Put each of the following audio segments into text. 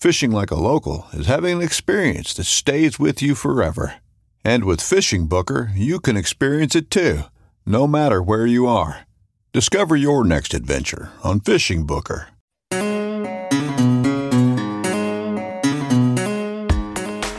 Fishing like a local is having an experience that stays with you forever. And with Fishing Booker, you can experience it too, no matter where you are. Discover your next adventure on Fishing Booker.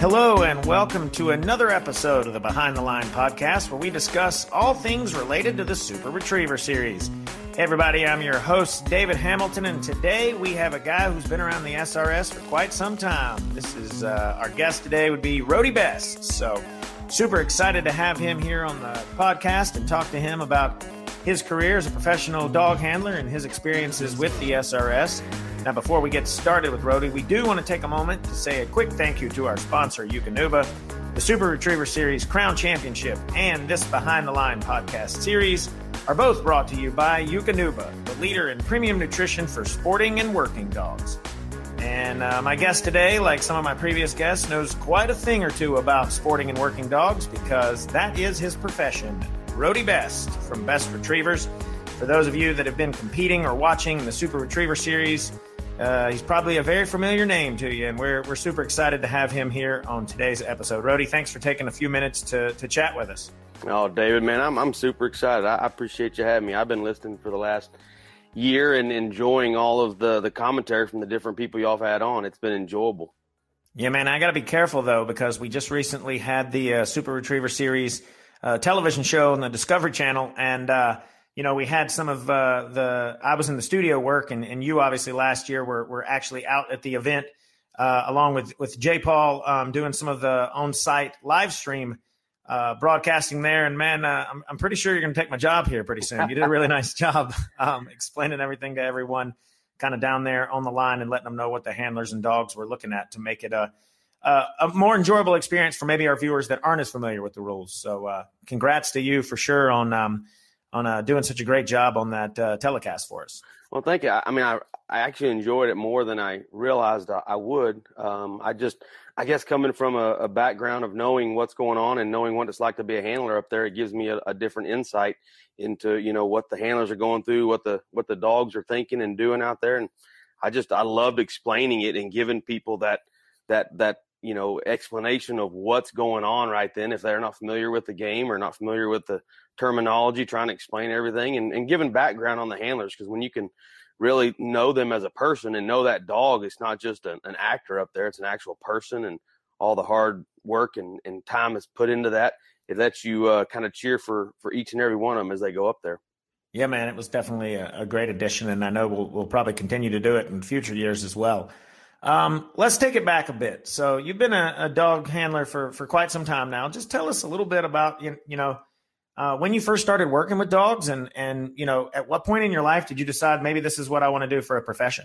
Hello and welcome to another episode of the Behind the Line podcast, where we discuss all things related to the Super Retriever Series. Hey everybody, I'm your host, David Hamilton, and today we have a guy who's been around the SRS for quite some time. This is our guest today would be Rhodey Best. So super excited to have him here on the podcast and talk to him about his career as a professional dog handler and his experiences with the SRS. Now, before we get started with Rhodey, we do want to take a moment to say a quick thank you to our sponsor, Eukanuba, the Super Retriever Series Crown Championship, and this Behind the Line podcast series are both brought to you by Eukanuba, the leader in premium nutrition for sporting and working dogs. And my guest today, like some of my previous guests, knows quite a thing or two about sporting and working dogs because that is his profession. Rhodey Best from Best Retrievers. For those of you that have been competing or watching the Super Retriever Series, he's probably a very familiar name to you, and we're super excited to have him here on today's episode. Rhodey, thanks for taking a few minutes to chat with us. Oh, David, man, I'm super excited. I appreciate you having me. I've been listening for the last year and enjoying all of the commentary from the different people y'all have had on. It's been enjoyable. Yeah, man, I got to be careful, though, because we just recently had the Super Retriever Series television show on the Discovery Channel. And, you know, we had some of I was in the studio work, and you obviously last year were actually out at the event along with Jay Paul doing some of the on-site live stream broadcasting there. And man, I'm pretty sure you're going to take my job here pretty soon. You did a really nice job explaining everything to everyone kind of down there on the line and letting them know what the handlers and dogs were looking at to make it a more enjoyable experience for maybe our viewers that aren't as familiar with the rules. So congrats to you for sure on doing such a great job on that telecast for us. Well, thank you. I mean, I actually enjoyed it more than I realized I would. I guess coming from a background of knowing what's going on and knowing what it's like to be a handler up there, it gives me a different insight into, you know, what the handlers are going through, what the dogs are thinking and doing out there. And I loved explaining it and giving people that you know, explanation of what's going on right then, if they're not familiar with the game or not familiar with the terminology, trying to explain everything and giving background on the handlers. Because when you can really know them as a person and know that dog, it's not just an actor up there, it's an actual person, and all the hard work and time is put into that. It lets you kind of cheer for each and every one of them as they go up there. Yeah, man, it was definitely a great addition, and I know we'll probably continue to do it in future years as well. Let's take it back a bit. So you've been a dog handler for quite some time now. Just tell us a little bit about, you know, when you first started working with dogs and, you know, at what point in your life did you decide maybe this is what I want to do for a profession?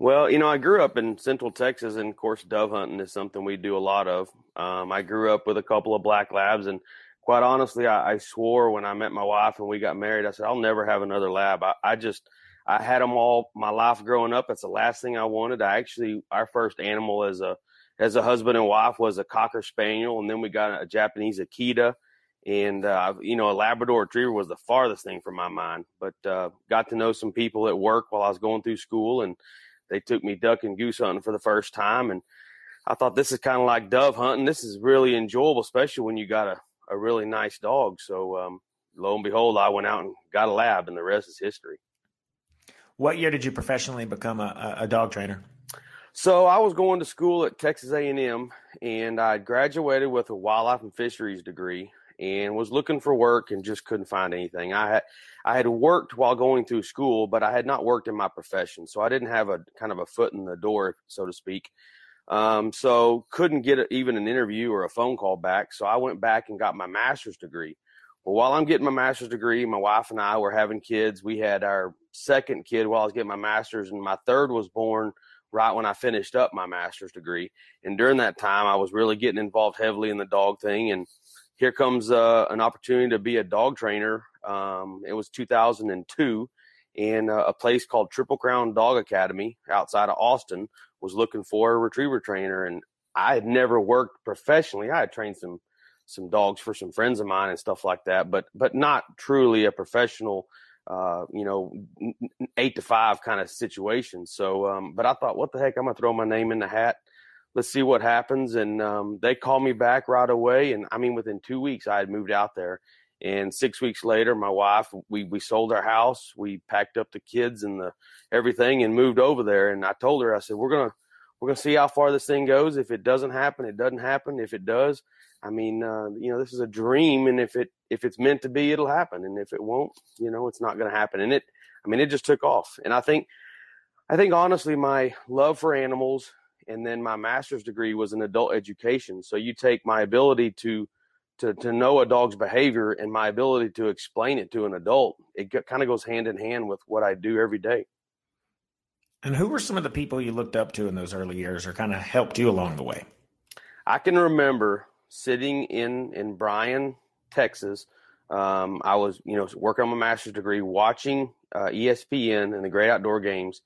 Well, you know, I grew up in Central Texas, and of course, dove hunting is something we do a lot of. I grew up with a couple of black labs, and quite honestly, I swore when I met my wife and we got married, I said, I'll never have another lab. I had them all my life growing up. It's the last thing I wanted. Our first animal as a as a husband and wife was a Cocker Spaniel, and then we got a Japanese Akita. And, you know, a Labrador Retriever was the farthest thing from my mind. But got to know some people at work while I was going through school, and they took me duck and goose hunting for the first time. And I thought, this is kind of like dove hunting. This is really enjoyable, especially when you got a really nice dog. So lo and behold, I went out and got a lab, and the rest is history. What year did you professionally become a dog trainer? So I was going to school at Texas A&M, and I graduated with a wildlife and fisheries degree and was looking for work and just couldn't find anything. I had worked while going through school, but I had not worked in my profession. So I didn't have a kind of a foot in the door, so to speak. So couldn't get even an interview or a phone call back. So I went back and got my master's degree. Well, while I'm getting my master's degree, my wife and I were having kids. We had our second kid while I was getting my master's, and my third was born right when I finished up my master's degree. And during that time, I was really getting involved heavily in the dog thing. And here comes an opportunity to be a dog trainer. It was 2002, and a place called Triple Crown Dog Academy outside of Austin was looking for a retriever trainer. And I had never worked professionally. I had trained some dogs for some friends of mine and stuff like that, but not truly a professional, 8 to 5 kind of situation. So, but I thought, what the heck, I'm gonna throw my name in the hat. Let's see what happens. And, they called me back right away. And I mean, within 2 weeks I had moved out there, and 6 weeks later, my wife, we sold our house, we packed up the kids and everything and moved over there. And I told her, I said, we're going to see how far this thing goes. If it doesn't happen, it doesn't happen. If it does, I mean, this is a dream, and if it's meant to be, it'll happen. And if it won't, it's not going to happen. And it just took off. And I think honestly, my love for animals and then my master's degree was in adult education. So you take my ability to know a dog's behavior and my ability to explain it to an adult. It kind of goes hand in hand with what I do every day. And who were some of the people you looked up to in those early years, or kind of helped you along the way? I can remember sitting in Bryan, Texas. I was, working on my master's degree, watching ESPN and the Great Outdoor Games.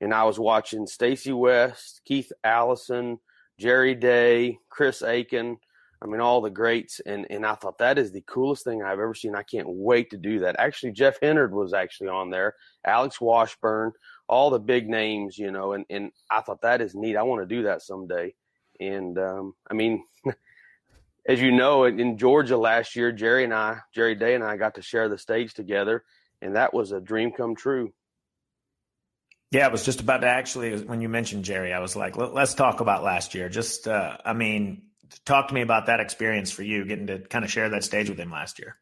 And I was watching Stacy West, Keith Allison, Jerry Day, Chris Aiken. I mean, all the greats. And I thought, that is the coolest thing I've ever seen. I can't wait to do that. Actually, Jeff Hennard was actually on there. Alex Washburn. All the big names, and I thought, that is neat. I want to do that someday. And, as you know, in Georgia last year, Jerry Day and I got to share the stage together, and that was a dream come true. Yeah, I was just about to when you mentioned Jerry, I was like, let's talk about last year. Just, talk to me about that experience for you, getting to kind of share that stage with him last year.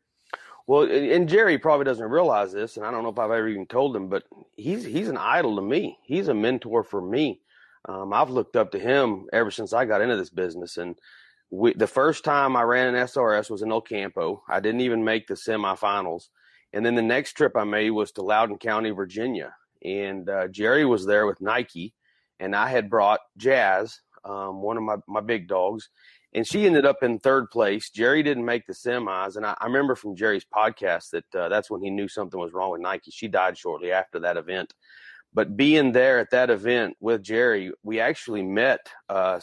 Well, and Jerry probably doesn't realize this, and I don't know if I've ever even told him, but he's an idol to me. He's a mentor for me. I've looked up to him ever since I got into this business. And the first time I ran an SRS was in El Campo. I didn't even make the semifinals. And then the next trip I made was to Loudoun County, Virginia. And Jerry was there with Nike, and I had brought Jazz, one of my big dogs. And she ended up in third place. Jerry didn't make the semis. And I remember from Jerry's podcast that that's when he knew something was wrong with Nike. She died shortly after that event. But being there at that event with Jerry, we actually met at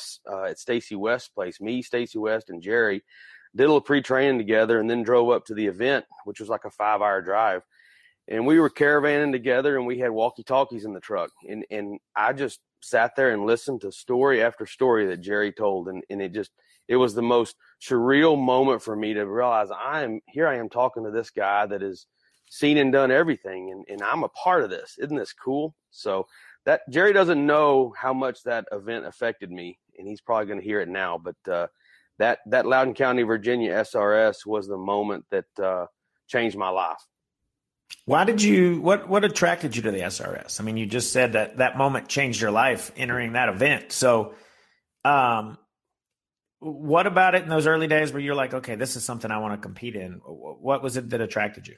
Stacy West's place. Me, Stacy West, and Jerry did a little pre-training together, and then drove up to the event, which was like a 5-hour drive. And we were caravanning together, and we had walkie-talkies in the truck. And I just sat there and listened to story after story that Jerry told. And it just... it was the most surreal moment for me to realize I am talking to this guy that has seen and done everything, and I'm a part of this. Isn't this cool? So that Jerry doesn't know how much that event affected me, and he's probably going to hear it now. But that Loudoun County, Virginia SRS was the moment that changed my life. Why did you? What attracted you to the SRS? I mean, you just said that moment changed your life entering that event. So, what about it in those early days where you're like, okay, this is something I want to compete in? What was it that attracted you?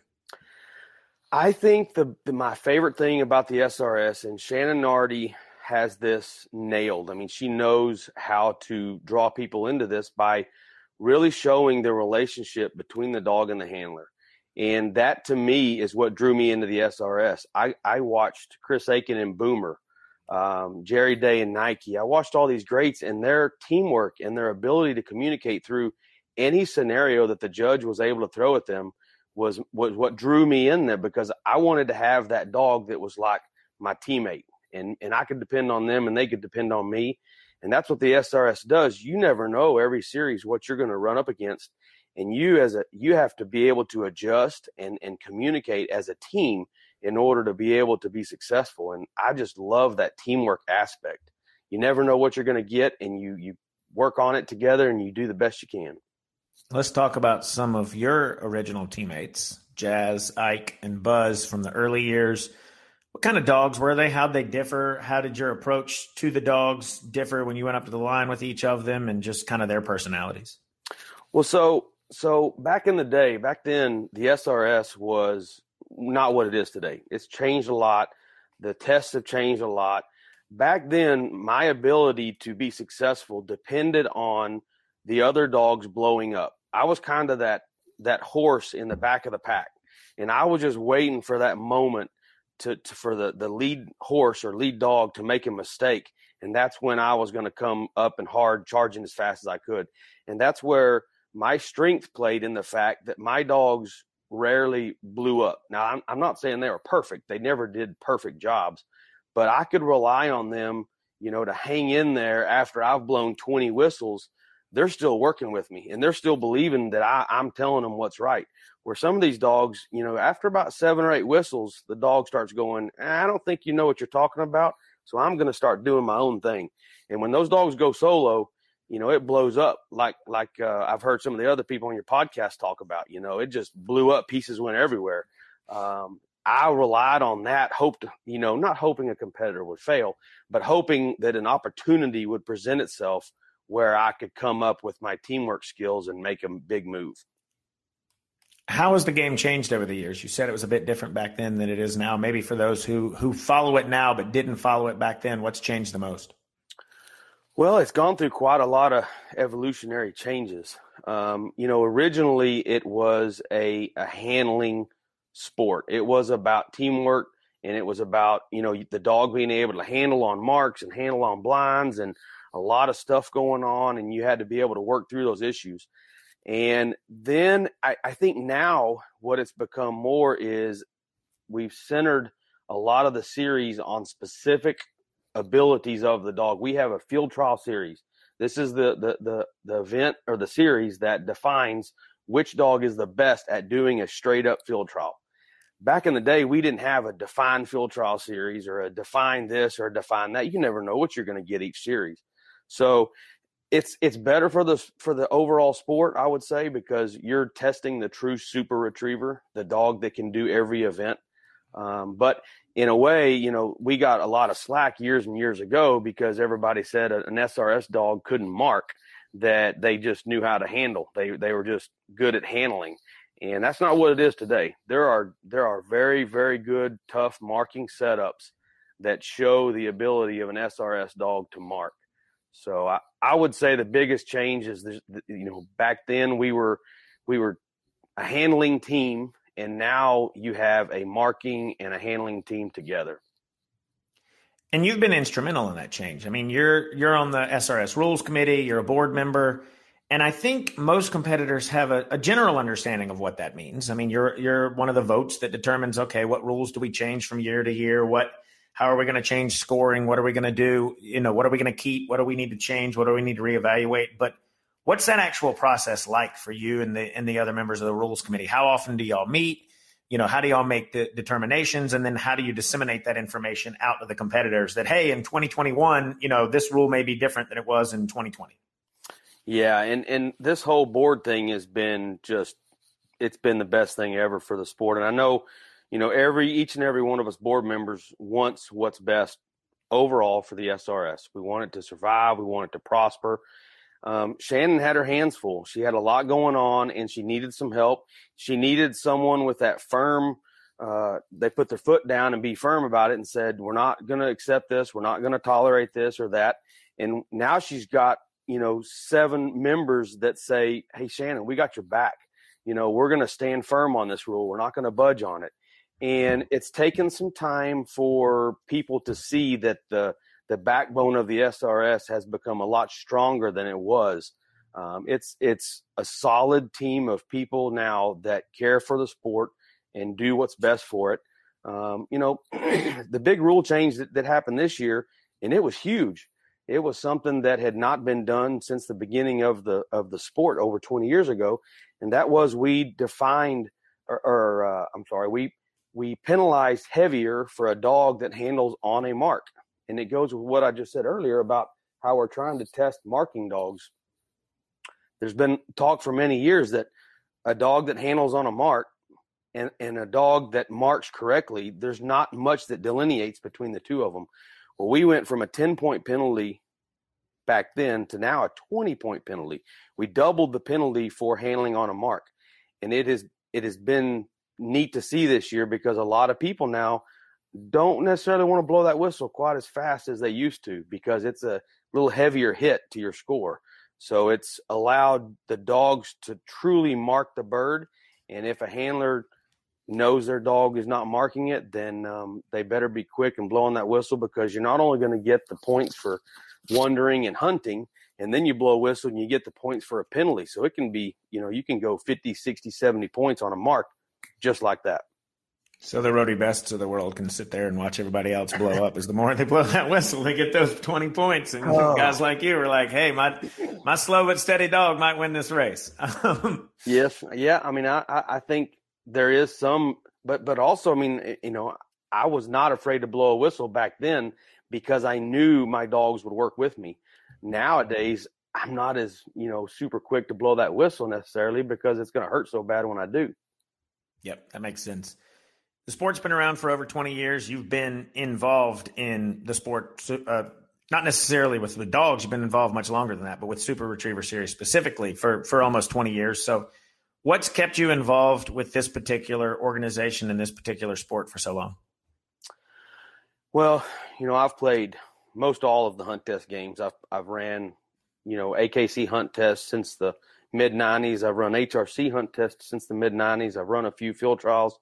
I think my favorite thing about the SRS, and Shannon Nardi has this nailed. I mean, she knows how to draw people into this by really showing the relationship between the dog and the handler. And that, to me, is what drew me into the SRS. I watched Chris Aiken and Boomer Jerry Day and Nike. I watched all these greats and their teamwork and their ability to communicate through any scenario that the judge was able to throw at them was what drew me in there, because I wanted to have that dog that was like my teammate, and I could depend on them and they could depend on me. And that's what the SRS does. You never know every series what you're going to run up against. And you have to be able to adjust and communicate as a team in order to be able to be successful. And I just love that teamwork aspect. You never know what you're going to get, and you work on it together and you do the best you can. Let's talk about some of your original teammates, Jazz, Ike, and Buzz from the early years. What kind of dogs were they? How'd they differ? How did your approach to the dogs differ when you went up to the line with each of them, and just kind of their personalities? Well, so back in the day, back then, the SRS was not what it is today. It's changed a lot. The tests have changed a lot. Back then, my ability to be successful depended on the other dogs blowing up. I was kind of that horse in the back of the pack, and I was just waiting for that moment for the lead horse or lead dog to make a mistake. And that's when I was going to come up and hard, charging as fast as I could. And that's where my strength played, in the fact that my dogs rarely blew up. Now, I'm not saying they were perfect. They never did perfect jobs, but I could rely on them, to hang in there after I've blown 20 whistles. They're still working with me, and they're still believing that I'm telling them what's right. Where some of these dogs, after about 7 or 8 whistles, the dog starts going, I don't think you know what you're talking about, so I'm going to start doing my own thing. And when those dogs go solo, it blows up like I've heard some of the other people on your podcast talk about. It just blew up. Pieces went everywhere. I relied on that, hoped, not hoping a competitor would fail, but hoping that an opportunity would present itself where I could come up with my teamwork skills and make a big move. How has the game changed over the years? You said it was a bit different back then than it is now. Maybe for those who follow it now but didn't follow it back then, what's changed the most? Well, it's gone through quite a lot of evolutionary changes. Originally it was a handling sport. It was about teamwork, and it was about, the dog being able to handle on marks and handle on blinds, and a lot of stuff going on, and you had to be able to work through those issues. And then I think now what it's become more is we've centered a lot of the series on specific abilities of the dog. We have a field trial series. This is the event or the series that defines which dog is the best at doing a straight up field trial. Back in the day, we didn't have a defined field trial series or a defined this or defined that. You never know what you're going to get each series. So it's better for the overall sport, I would say, because you're testing the true super retriever, the dog that can do every event. But in a way, we got a lot of slack years and years ago because everybody said an SRS dog couldn't mark, that they just knew how to handle. They were just good at handling. And that's not what it is today. There are very, very good, tough marking setups that show the ability of an SRS dog to mark. So I would say the biggest change is, back then we were a handling team, and now you have a marking and a handling team together. And you've been instrumental in that change. I mean, you're on the SRS Rules Committee, you're a board member, and I think most competitors have a general understanding of what that means. I mean, you're one of the votes that determines, okay, what rules do we change from year to year? How are we going to change scoring? What are we going to do? What are we going to keep? What do we need to change? What do we need to reevaluate? But what's that actual process like for you and the other members of the Rules Committee? How often do y'all meet? How do y'all make the determinations? And then how do you disseminate that information out to the competitors that, hey, in 2021, this rule may be different than it was in 2020? Yeah, and this whole board thing has been it's been the best thing ever for the sport. And I know, each and every one of us board members wants what's best overall for the SRS. We want it to survive. We want it to prosper. Shannon had her hands full. She had a lot going on, and she needed some help. She needed someone with that firm. They put their foot down and be firm about it and said, we're not going to accept this. We're not going to tolerate this or that. And now she's got 7 members that say, hey, Shannon, we got your back. We're going to stand firm on this rule. We're not going to budge on it. And it's taken some time for people to see that the backbone of the SRS has become a lot stronger than it was. It's a solid team of people now that care for the sport and do what's best for it. The big rule change that happened this year, and it was huge. It was something that had not been done since the beginning of the sport over 20 years ago, and that was we penalized heavier for a dog that handles on a mark. And it goes with what I just said earlier about how we're trying to test marking dogs. There's been talk for many years that a dog that handles on a mark and a dog that marks correctly, there's not much that delineates between the two of them. Well, we went from a 10-point penalty back then to now a 20-point penalty. We doubled the penalty for handling on a mark. And it has been neat to see this year because a lot of people now don't necessarily want to blow that whistle quite as fast as they used to because it's a little heavier hit to your score. So it's allowed the dogs to truly mark the bird. And if a handler knows their dog is not marking it, then they better be quick and blowing that whistle, because you're not only going to get the points for wandering and hunting, and then you blow a whistle and you get the points for a penalty. So it can be, you can go 50, 60, 70 points on a mark just like that. So the Rhodey Bests of the world can sit there and watch everybody else blow up. As the more they blow that whistle, they get those 20 points. And guys like you are like, hey, my slow but steady dog might win this race. Yes. Yeah. I mean, I think there is some, but also, I mean, I was not afraid to blow a whistle back then because I knew my dogs would work with me. Nowadays, I'm not as, super quick to blow that whistle necessarily because it's going to hurt so bad when I do. Yep. That makes sense. The sport's been around for over 20 years. You've been involved in the sport, not necessarily with the dogs. You've been involved much longer than that, but with Super Retriever Series specifically for almost 20 years. So what's kept you involved with this particular organization and this particular sport for so long? Well, I've played most all of the hunt test games. I've ran, AKC hunt tests since the mid-90s. I've run HRC hunt tests since the mid-90s. I've run a few field trials.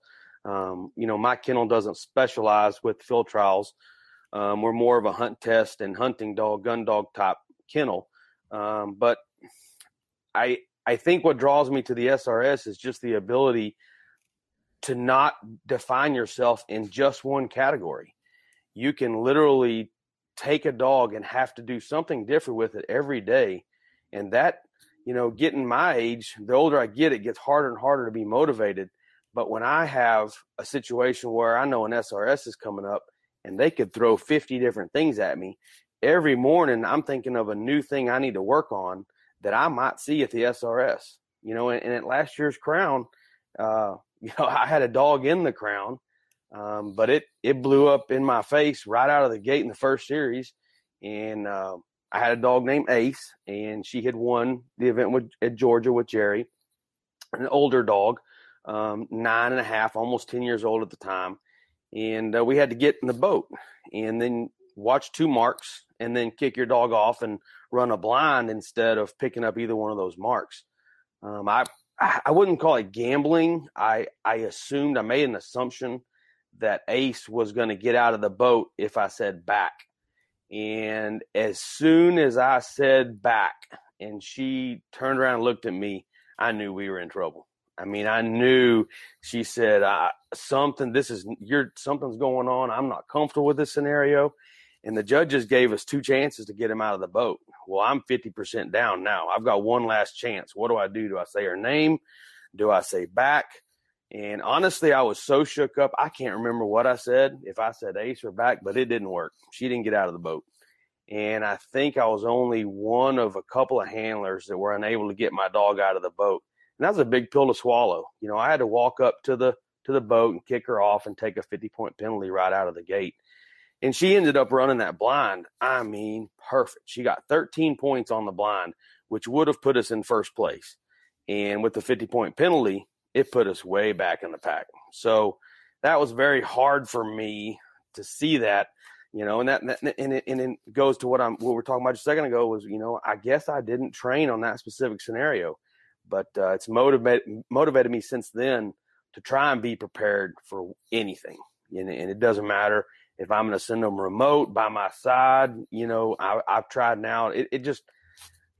My kennel doesn't specialize with field trials. We're more of a hunt test and hunting dog, gun dog type kennel. But I think what draws me to the SRS is just the ability to not define yourself in just one category. You can literally take a dog and have to do something different with it every day. And that, getting my age, the older I get, it gets harder and harder to be motivated. But when I have a situation where I know an SRS is coming up and they could throw 50 different things at me, every morning I'm thinking of a new thing I need to work on that I might see at the SRS. And at last year's Crown, I had a dog in the Crown, but it blew up in my face right out of the gate in the first series. And I had a dog named Ace, and she had won the event at Georgia with Jerry, an older dog. 9.5, almost 10 years old at the time. And we had to get in the boat and then watch two marks and then kick your dog off and run a blind instead of picking up either one of those marks. I wouldn't call it gambling. I made an assumption that Ace was going to get out of the boat if I said back. And as soon as I said back and she turned around and looked at me, I knew we were in trouble. I mean, I knew. She said, something's going on. I'm not comfortable with this scenario. And the judges gave us two chances to get him out of the boat. Well, I'm 50% down now. I've got one last chance. What do I do? Do I say her name? Do I say back? And honestly, I was so shook up. I can't remember what I said, if I said Ace or back, but it didn't work. She didn't get out of the boat. And I think I was only one of a couple of handlers that were unable to get my dog out of the boat. And that was a big pill to swallow. I had to walk up to the boat and kick her off and take a 50-point penalty right out of the gate. And she ended up running that blind. I mean, perfect. She got 13 points on the blind, which would have put us in first place. And with the 50-point penalty, it put us way back in the pack. So that was very hard for me to see that, and it goes to what we were talking about just a second ago was, I guess I didn't train on that specific scenario. But it's motivated me since then to try and be prepared for anything. And it doesn't matter if I'm going to send them remote by my side. You know, I've tried now. It just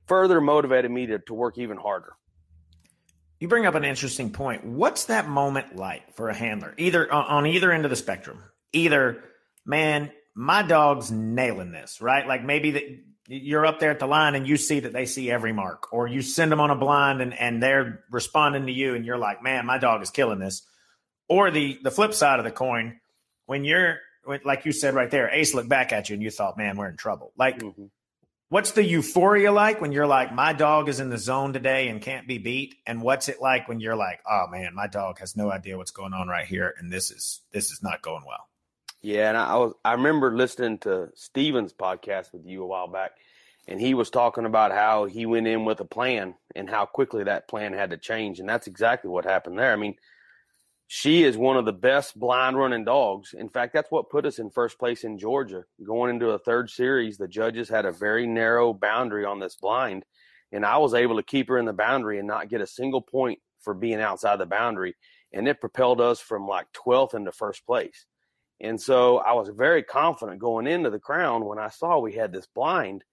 further motivated me to work even harder. You bring up an interesting point. What's that moment like for a handler, either on either end of the spectrum? Either, man, my dog's nailing this, right? Like maybe that you're up there at the line and you see that they see every mark, or you send them on a blind and they're responding to you and you're like, man, my dog is killing this. Or the flip side of the coin, when you're, like you said right there, Ace looked back at you and you thought, man, we're in trouble. Like, mm-hmm. What's the euphoria like when you're like, my dog is in the zone today and can't be beat? And what's it like when you're like, oh man, my dog has no idea what's going on right here, and this is not going well? Yeah, and I remember listening to Steven's podcast with you a while back, and he was talking about how he went in with a plan and how quickly that plan had to change, and that's exactly what happened there. I mean, she is one of the best blind running dogs. In fact, that's what put us in first place in Georgia. Going into a third series, the judges had a very narrow boundary on this blind, and I was able to keep her in the boundary and not get a single point for being outside the boundary, and it propelled us from like 12th into first place. And so I was very confident going into the Crown when I saw we had this blind.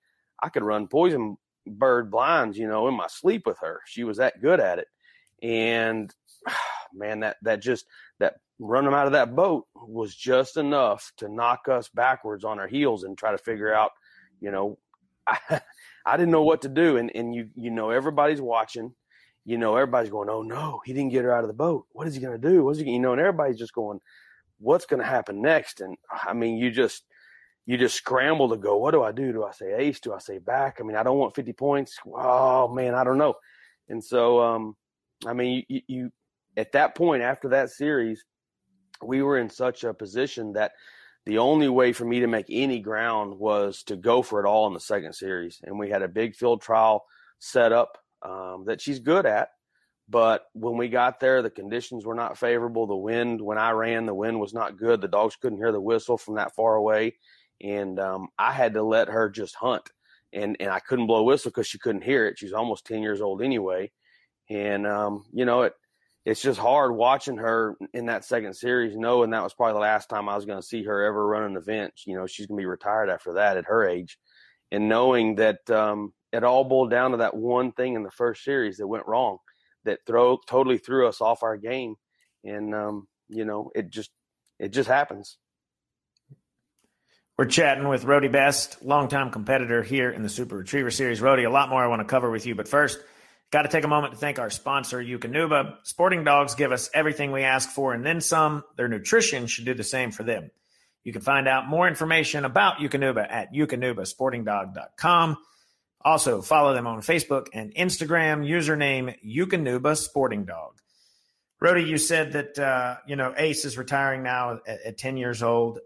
I could run poison bird blinds, you know, in my sleep with her. She was that good at it. And man, that run them out of that boat was just enough to knock us backwards on our heels and try to figure out, you know, I didn't know what to do. And you know, everybody's watching, you know, everybody's going, oh no, he didn't get her out of the boat. What is he going to do? What's he, you know, and everybody's just going, what's going to happen next? And I mean, you just scramble to go, what do I do? Do I say ace? Do I say back? I mean, I don't want 50 points. Oh man, I don't know. And so, I mean, you at that point, after that series, we were in such a position that the only way for me to make any ground was to go for it all in the second series. And we had a big field trial set up that she's good at. But when we got there, the conditions were not favorable. The wind, when I ran, the wind was not good. The dogs couldn't hear the whistle from that far away. And I had to let her just hunt. And I couldn't blow whistle because she couldn't hear it. She's almost 10 years old anyway. And, you know, it's just hard watching her in that second series, knowing that was probably the last time I was going to see her ever run an event. You know, she's going to be retired after that at her age. And knowing that it all boiled down to that one thing in the first series that went wrong, that totally threw us off our game. And, you know, it just happens. We're chatting with Rhodey Best, longtime competitor here in the Super Retriever Series. Rhodey, a lot more I want to cover with you, but first, got to take a moment to thank our sponsor, Eukanuba. Sporting dogs give us everything we ask for and then some. Their nutrition should do the same for them. You can find out more information about Eukanuba at eukanubasportingdog.com. Also, follow them on Facebook and Instagram, username Eukanuba Sporting Dog. Rhodey, you said that, you know, Ace is retiring now at 10 years old.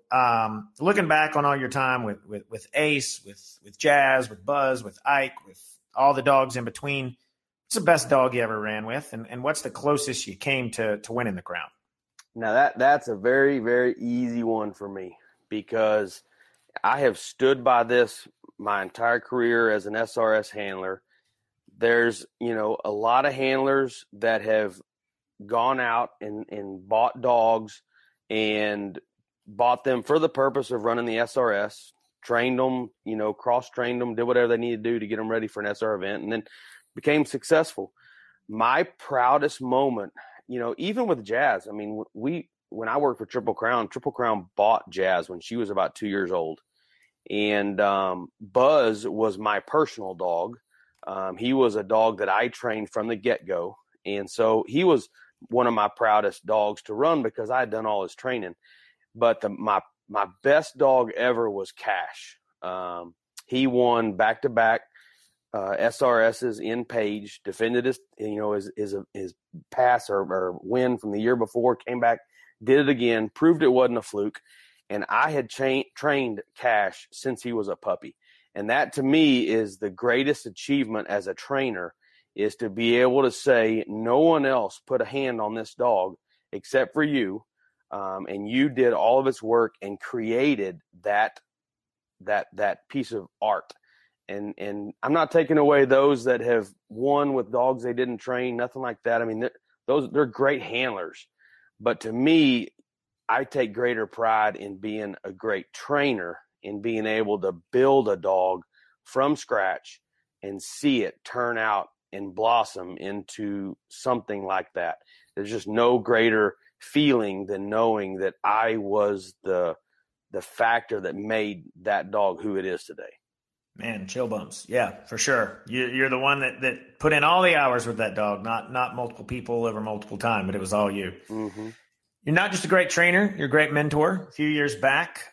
Looking back on all your time with Ace, with Jazz, with Buzz, with Ike, with all the dogs in between, what's the best dog you ever ran with, and what's the closest you came to winning the Crown? Now, that's a very, very easy one for me because I have stood by this my entire career as an SRS handler. There's, you know, a lot of handlers that have gone out and bought dogs and bought them for the purpose of running the SRS, trained them, you know, cross-trained them, did whatever they need to do to get them ready for an SR event, and then became successful. My proudest moment, you know, even with Jazz, I mean, when I worked for Triple Crown bought Jazz when she was about 2 years old. And Buzz was my personal dog. He was a dog that I trained from the get-go. And so he was one of my proudest dogs to run because I had done all his training. But my best dog ever was Cash. He won back-to-back SRS's in Page, defended his, you know, his pass or win from the year before, came back, did it again, proved it wasn't a fluke. And I had trained Cash since he was a puppy. And that to me is the greatest achievement as a trainer, is to be able to say, no one else put a hand on this dog except for you. And you did all of its work and created that piece of art. And I'm not taking away those that have won with dogs they didn't train, nothing like that. I mean, they're great handlers. But to me, I take greater pride in being a great trainer, in being able to build a dog from scratch and see it turn out and blossom into something like that. There's just no greater feeling than knowing that I was the factor that made that dog who it is today. Man, chill bumps. Yeah, for sure. You're the one that put in all the hours with that dog, not multiple people over multiple time, but it was all you. Mm-hmm. You're not just a great trainer, you're a great mentor. A few years back,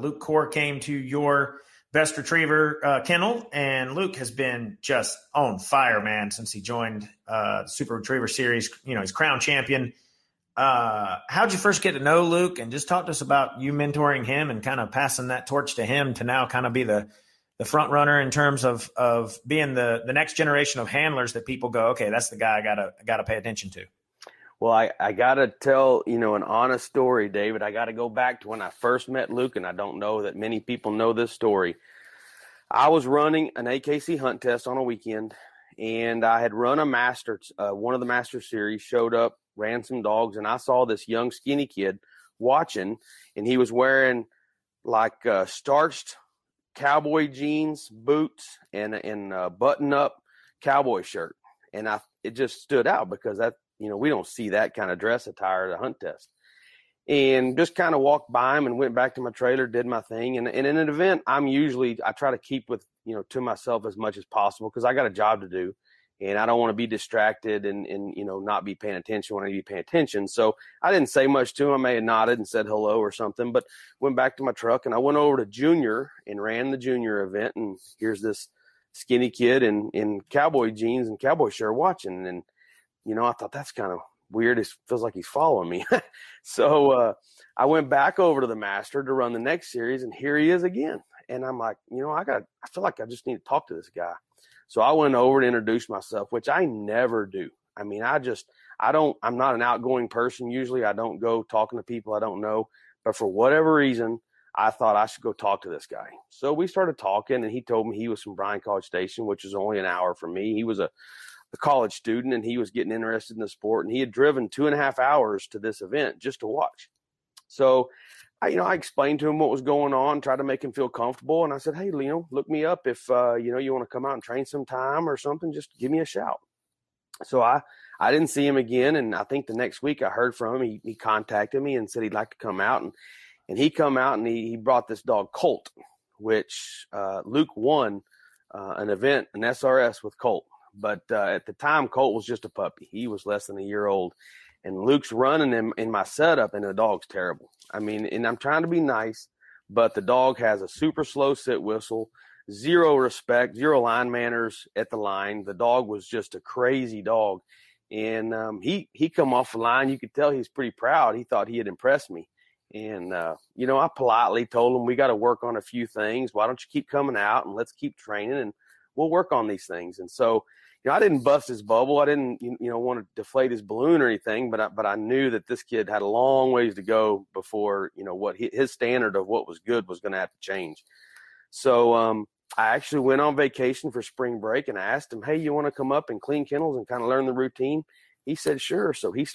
Luke Core came to your Best Retriever kennel, and Luke has been just on fire, man, since he joined Super Retriever Series. You know, he's crown champion. How'd you first get to know Luke, and just talk to us about you mentoring him and kind of passing that torch to him to now kind of be the front runner in terms of being the next generation of handlers that people go, okay, that's the guy I gotta pay attention to. Well, I gotta tell, an honest story, David. I gotta go back to when I first met Luke, and I don't know that many people know this story. I was running an AKC hunt test on a weekend, and I had run a master, one of the master series, showed up, ran some dogs, and I saw this young skinny kid watching, and he was wearing like starched cowboy jeans, boots, and a button up cowboy shirt. And it just stood out because that, we don't see that kind of dress attire at a hunt test. And just kind of walked by him and went back to my trailer, did my thing. And in an event, I try to keep with, to myself as much as possible, because I got a job to do and I don't want to be distracted and not be paying attention when I need to be paying attention. So I didn't say much to him. I may have nodded and said hello or something, but went back to my truck, and I went over to junior and ran the junior event. And here's this skinny kid in cowboy jeans and cowboy shirt watching. And I thought, that's kind of weird. It feels like he's following me. So I went back over to the master to run the next series, and here he is again. And I'm like, I feel like I just need to talk to this guy. So I went over and introduced myself, which I never do. I mean, I'm not an outgoing person. Usually I don't go talking to people I don't know, but for whatever reason, I thought I should go talk to this guy. So we started talking, and he told me he was from Bryan College Station, which is only an hour from me. He was a college student, and he was getting interested in the sport, and he had driven 2.5 hours to this event just to watch. So I explained to him what was going on, tried to make him feel comfortable. And I said, hey, look me up. If, you want to come out and train sometime or something, just give me a shout. So I didn't see him again. And I think the next week I heard from him. He contacted me and said he'd like to come out, and he come out, and he brought this dog Colt, which Luke won an event, an SRS with Colt. But at the time, Colt was just a puppy. He was less than a year old. And Luke's running him in my setup, and the dog's terrible. I mean, and I'm trying to be nice, but the dog has a super slow sit whistle, zero respect, zero line manners at the line. The dog was just a crazy dog. And he come off the line. You could tell he's pretty proud. He thought he had impressed me. And, I politely told him, we got to work on a few things. Why don't you keep coming out, and let's keep training, and we'll work on these things. And so, I didn't bust his bubble. I didn't, want to deflate his balloon or anything, but I knew that this kid had a long ways to go before, what his standard of what was good was going to have to change. So I actually went on vacation for spring break, and I asked him, hey, you want to come up and clean kennels and kind of learn the routine? He said, sure. So he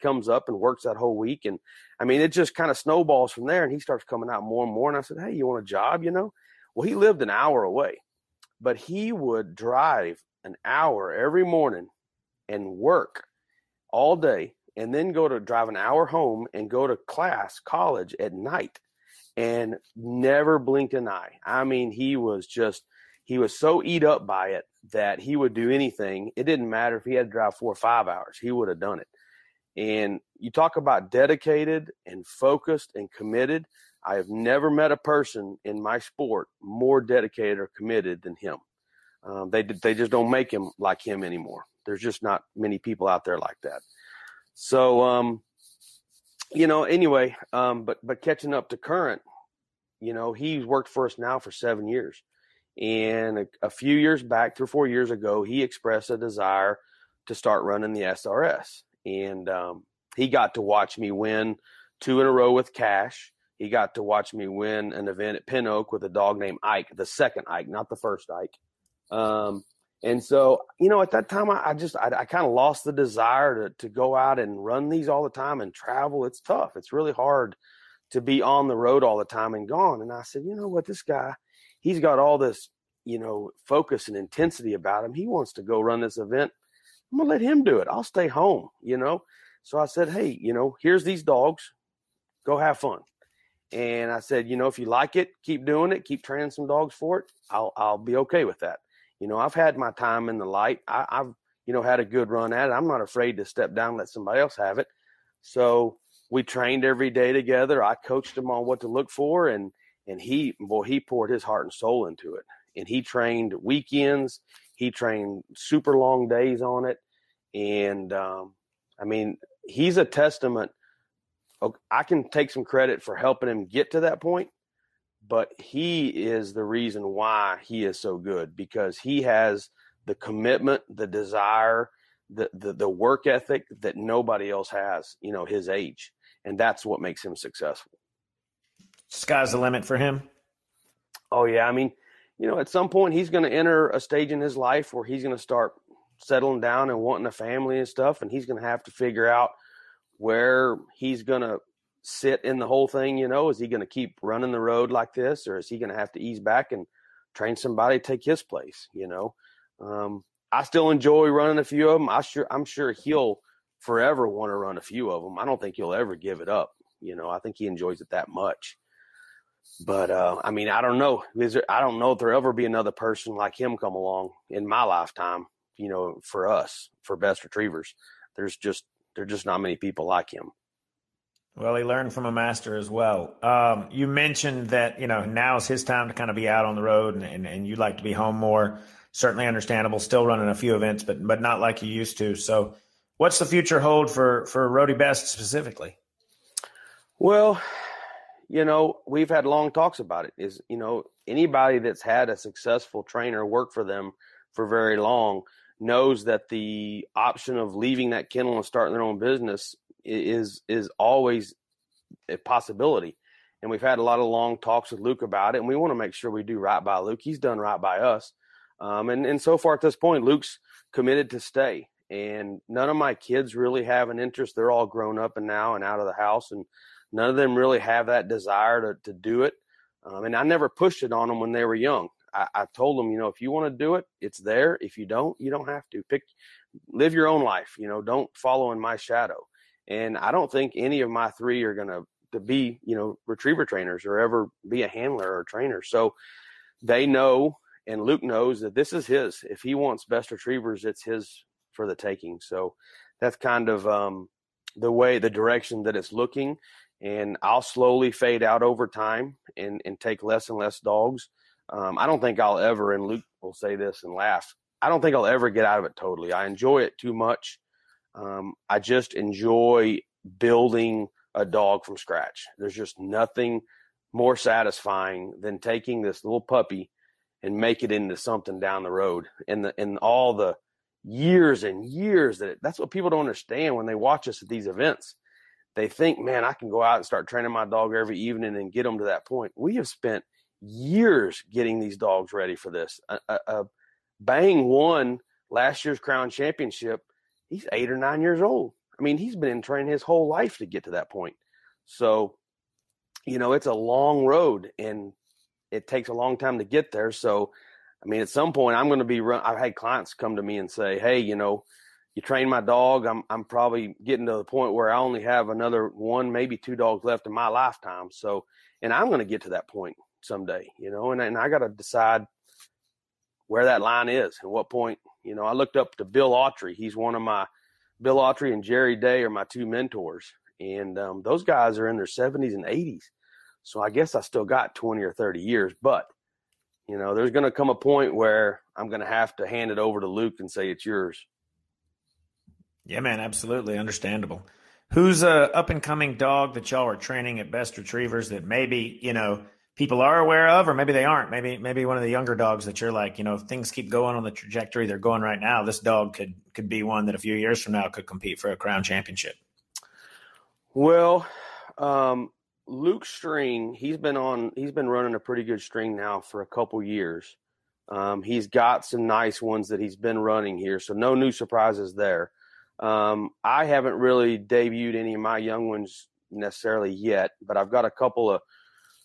comes up and works that whole week. And I mean, it just kind of snowballs from there, and he starts coming out more and more. And I said, hey, you want a job? Well, he lived an hour away, but he would drive an hour every morning and work all day, and then go to drive an hour home and go to college at night, and never blinked an eye. I mean, he was so eat up by it that he would do anything. It didn't matter if he had to drive 4 or 5 hours, he would have done it. And you talk about dedicated and focused and committed. I have never met a person in my sport more dedicated or committed than him. They just don't make him like him anymore. There's just not many people out there like that. So, anyway, but catching up to current, he's worked for us now for 7 years. And a few years back, 3 or 4 years ago, he expressed a desire to start running the SRS. And he got to watch me win 2 in a row with Cash. He got to watch me win an event at Pin Oak with a dog named Ike, the second Ike, not the first Ike. And so, you know, at that time, I kind of lost the desire to go out and run these all the time and travel. It's tough. It's really hard to be on the road all the time and gone. And I said, you know what, this guy, he's got all this, you know, focus and intensity about him. He wants to go run this event. I'm going to let him do it. I'll stay home, you know. So I said, hey, you know, here's these dogs. Go have fun. And I said, you know, if you like it, keep doing it. Keep training some dogs for it. I'll be okay with that. You know, I've had my time in the light. I've, you know, had a good run at it. I'm not afraid to step down and let somebody else have it. So we trained every day together. I coached him on what to look for. And he poured his heart and soul into it. And he trained weekends. He trained super long days on it. And, I mean, he's a testament. I can take some credit for helping him get to that point. But he is the reason why he is so good, because he has the commitment, the desire, the work ethic that nobody else has, you know, his age. And that's what makes him successful. Sky's the limit for him. Oh, yeah. I mean, you know, at some point he's going to enter a stage in his life where he's going to start settling down and wanting a family and stuff. And he's going to have to figure out where he's going to sit in the whole thing. You know, is he going to keep running the road like this, or is he going to have to ease back and train somebody to take his place? You know, I still enjoy running a few of them. I'm sure he'll forever want to run a few of them. I don't think he'll ever give it up. You know, I think he enjoys it that much. But I mean, I don't know. I don't know if there'll ever be another person like him come along in my lifetime. You know, for us, for Best Retrievers, there's just not many people like him. Well, he learned from a master as well. You mentioned that, you know, now's his time to kind of be out on the road and you'd like to be home more. Certainly understandable, still running a few events, but not like you used to. So what's the future hold for Rhodey Best specifically? Well, you know, we've had long talks about it. Is, you know, anybody that's had a successful trainer work for them for very long knows that the option of leaving that kennel and starting their own business is always a possibility. And we've had a lot of long talks with Luke about it, and we want to make sure we do right by Luke. He's done right by us. And so far at this point, Luke's committed to stay. And none of my kids really have an interest. They're all grown up and now and out of the house, and none of them really have that desire to do it. And I never pushed it on them when they were young. I told them, you know, if you want to do it, it's there. If you don't, you don't have to. Live your own life. You know, don't follow in my shadow. And I don't think any of my three are going to be, you know, retriever trainers or ever be a handler or a trainer. So they know, and Luke knows, that this is his. If he wants Best Retrievers, it's his for the taking. So that's kind of the direction that it's looking. And I'll slowly fade out over time and take less and less dogs. I don't think I'll ever, and Luke will say this and laugh, I don't think I'll ever get out of it totally. I enjoy it too much. I just enjoy building a dog from scratch. There's just nothing more satisfying than taking this little puppy and make it into something down the road. And all the years and years that's what people don't understand when they watch us at these events. They think, man, I can go out and start training my dog every evening and get them to that point. We have spent years getting these dogs ready for this. Bang won last year's Crown Championship. He's 8 or 9 years old. I mean, he's been in training his whole life to get to that point. So, you know, it's a long road and it takes a long time to get there. So, I mean, at some point I'm going to be I've had clients come to me and say, hey, you know, you train my dog. I'm probably getting to the point where I only have another one, maybe two dogs left in my lifetime. So, and I'm going to get to that point someday, you know, and I got to decide where that line is and what point. You know, I looked up to Bill Autry. He's one of my – Bill Autry and Jerry Day are my two mentors. And those guys are in their 70s and 80s. So I guess I still got 20 or 30 years. But, you know, there's going to come a point where I'm going to have to hand it over to Luke and say it's yours. Yeah, man, absolutely understandable. Who's an up-and-coming dog that y'all are training at Best Retrievers that maybe, you know – people are aware of, or maybe they aren't? Maybe one of the younger dogs that you're like, you know, if things keep going on the trajectory they're going right now, this dog could be one that a few years from now could compete for a Crown Championship. Well, Luke's string, he's been running a pretty good string now for a couple years. He's got some nice ones that he's been running here, so no new surprises there. I haven't really debuted any of my young ones necessarily yet, but I've got a couple of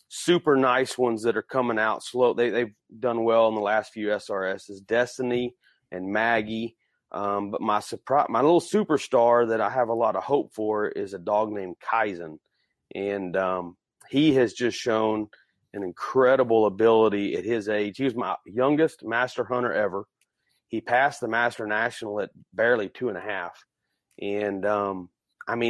super nice ones that are coming out slow. They've done well in the last few SRSs, Destiny and Maggie. But my little superstar that I have a lot of hope for is a dog named Kaizen. And he has just shown an incredible ability at his age. He was my youngest master hunter ever. He passed the Master National at barely 2.5. And,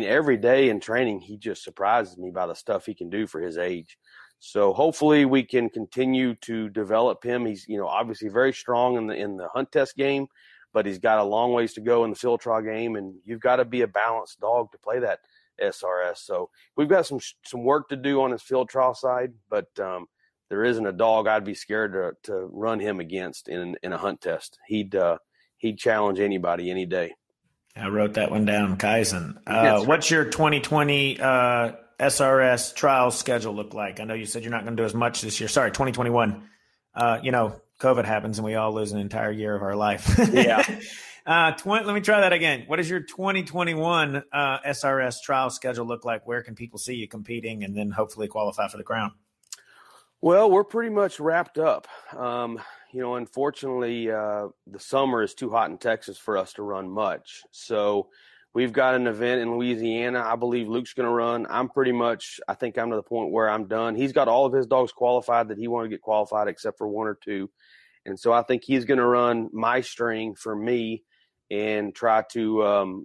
every day in training, he just surprises me by the stuff he can do for his age. So hopefully we can continue to develop him. He's, obviously very strong in the hunt test game, but he's got a long ways to go in the field trial game. And you've got to be a balanced dog to play that SRS. So we've got some work to do on his field trial side, but there isn't a dog I'd be scared to run him against in a hunt test. He'd challenge anybody any day. I wrote that one down, Kaizen. Right. What's your 2020 SRS trial schedule look like? I know you said you're not going to do as much this year. Sorry, 2021. COVID happens and we all lose an entire year of our life. Yeah. Let me try that again. What does your 2021 SRS trial schedule look like? Where can people see you competing and then hopefully qualify for the crown? Well, we're pretty much wrapped up. Unfortunately, the summer is too hot in Texas for us to run much. So we've got an event in Louisiana. I believe Luke's going to run. I think I'm to the point where I'm done. He's got all of his dogs qualified that he wanted to get qualified except for one or two. And so I think he's going to run my string for me and try to,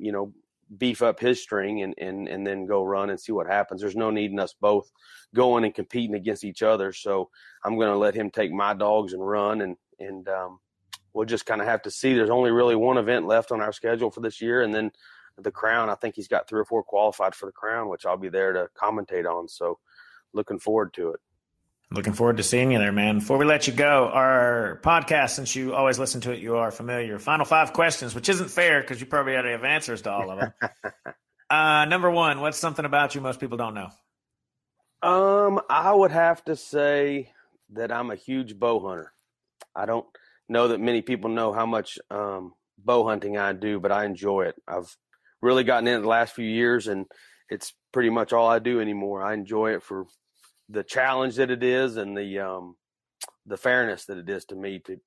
beef up his string and then go run and see what happens. There's no need in us both going and competing against each other. So I'm going to let him take my dogs and run and we'll just kind of have to see. There's only really one event left on our schedule for this year. And then the crown, I think he's got 3 or 4 qualified for the crown, which I'll be there to commentate on. So looking forward to it. Looking forward to seeing you there, man. Before we let you go, our podcast, since you always listen to it, you are familiar. Final 5 questions, which isn't fair because you probably already have answers to all of them. Number 1, what's something about you most people don't know? I would have to say that I'm a huge bow hunter. I don't know that many people know how much bow hunting I do, but I enjoy it. I've really gotten into it the last few years, and it's pretty much all I do anymore. I enjoy it for the challenge that it is and the fairness that it is to me to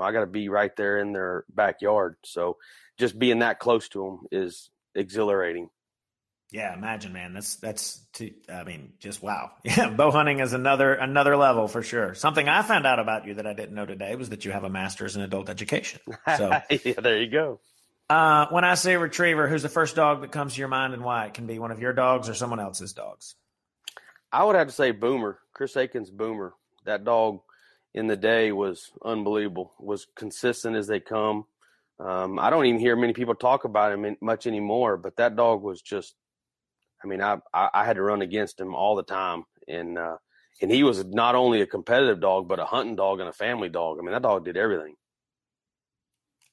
I got to be right there in their backyard. So just being that close to them is exhilarating. Yeah. Imagine, man, just wow. Yeah. Bow hunting is another level for sure. Something I found out about you that I didn't know today was that you have a master's in adult education. So yeah, there you go. When I say retriever, who's the first dog that comes to your mind and why? It can be one of your dogs or someone else's dogs. I would have to say Boomer, Chris Aiken's Boomer. That dog in the day was unbelievable, was consistent as they come. I don't even hear many people talk about him much anymore, but that dog was just, I had to run against him all the time. And he was not only a competitive dog, but a hunting dog and a family dog. That dog did everything.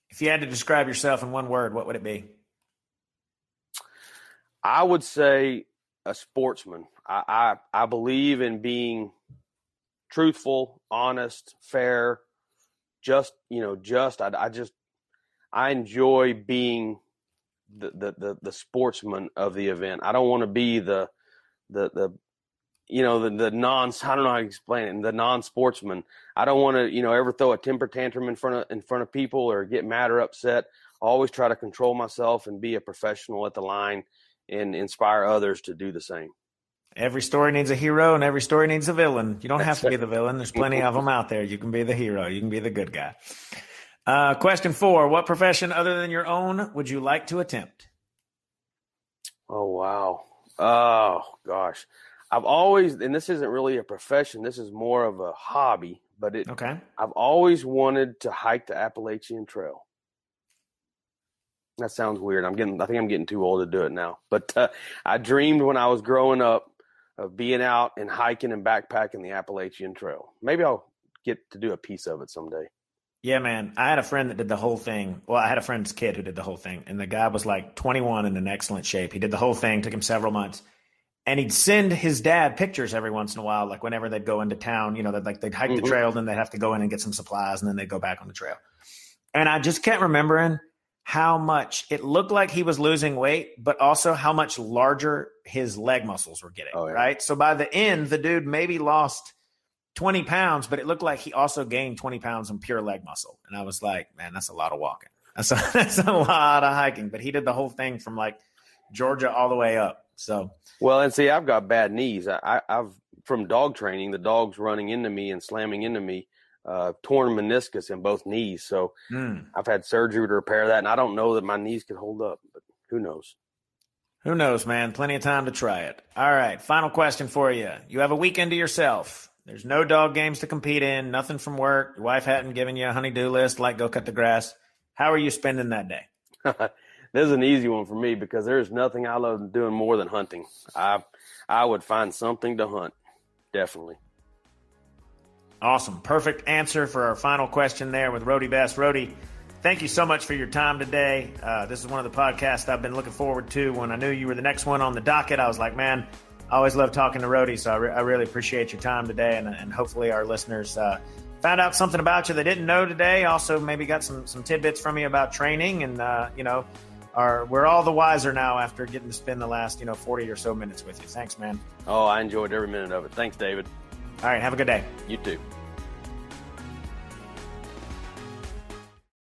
If you had to describe yourself in one word, what would it be? I would say a sportsman. I believe in being truthful, honest, fair, I enjoy being the sportsman of the event. I don't want to be the non-sportsman. I don't want to, ever throw a temper tantrum in front of people or get mad or upset. I always try to control myself and be a professional at the line and inspire others to do the same. Every story needs a hero and every story needs a villain. You don't have to be the villain. There's plenty of them out there. You can be the hero. You can be the good guy. Question 4, what profession other than your own would you like to attempt? Oh, wow. Oh, gosh. I've always, and this isn't really a profession, this is more of a hobby, but I've always wanted to hike the Appalachian Trail. That sounds weird. I think I'm getting too old to do it now, but I dreamed when I was growing up of being out and hiking and backpacking the Appalachian Trail. Maybe I'll get to do a piece of it someday. Yeah, man. I had a friend that did the whole thing. Well, I had a friend's kid who did the whole thing, and the guy was like 21 and in excellent shape. He did the whole thing, took him several months. And he'd send his dad pictures every once in a while, like whenever they'd go into town, you know, they'd hike the trail, then they'd have to go in and get some supplies, and then they'd go back on the trail. And I just kept remembering how much it looked like he was losing weight, but also how much larger his leg muscles were getting, right? So by the end, the dude maybe lost 20 pounds, but it looked like he also gained 20 pounds in pure leg muscle. And I was like, man, that's a lot of walking. That's a lot of hiking. But he did the whole thing from like Georgia all the way up. So, well, and see, I've got bad knees. I've from dog training, the dogs running into me and slamming into me, torn meniscus in both knees. So I've had surgery to repair that. And I don't know that my knees could hold up, but who knows? Who knows, man? Plenty of time to try it. All right. Final question for you. You have a weekend to yourself. There's no dog games to compete in, nothing from work. Your wife hadn't given you a honey-do list, like go cut the grass. How are you spending that day? This is an easy one for me because there's nothing I love doing more than hunting. I would find something to hunt, definitely. Awesome. Perfect answer for our final question there with Rhodey Best. Rhodey, thank you so much for your time today. This is one of the podcasts I've been looking forward to. When I knew you were the next one on the docket, I was like, man, I always love talking to Rhodey, so I really appreciate your time today, and hopefully our listeners found out something about you they didn't know today. Also, maybe got some tidbits from you about training, and you know, we're all the wiser now after getting to spend the last 40 or so minutes with you. Thanks, man. Oh, I enjoyed every minute of it. Thanks, David. All right, have a good day. You too.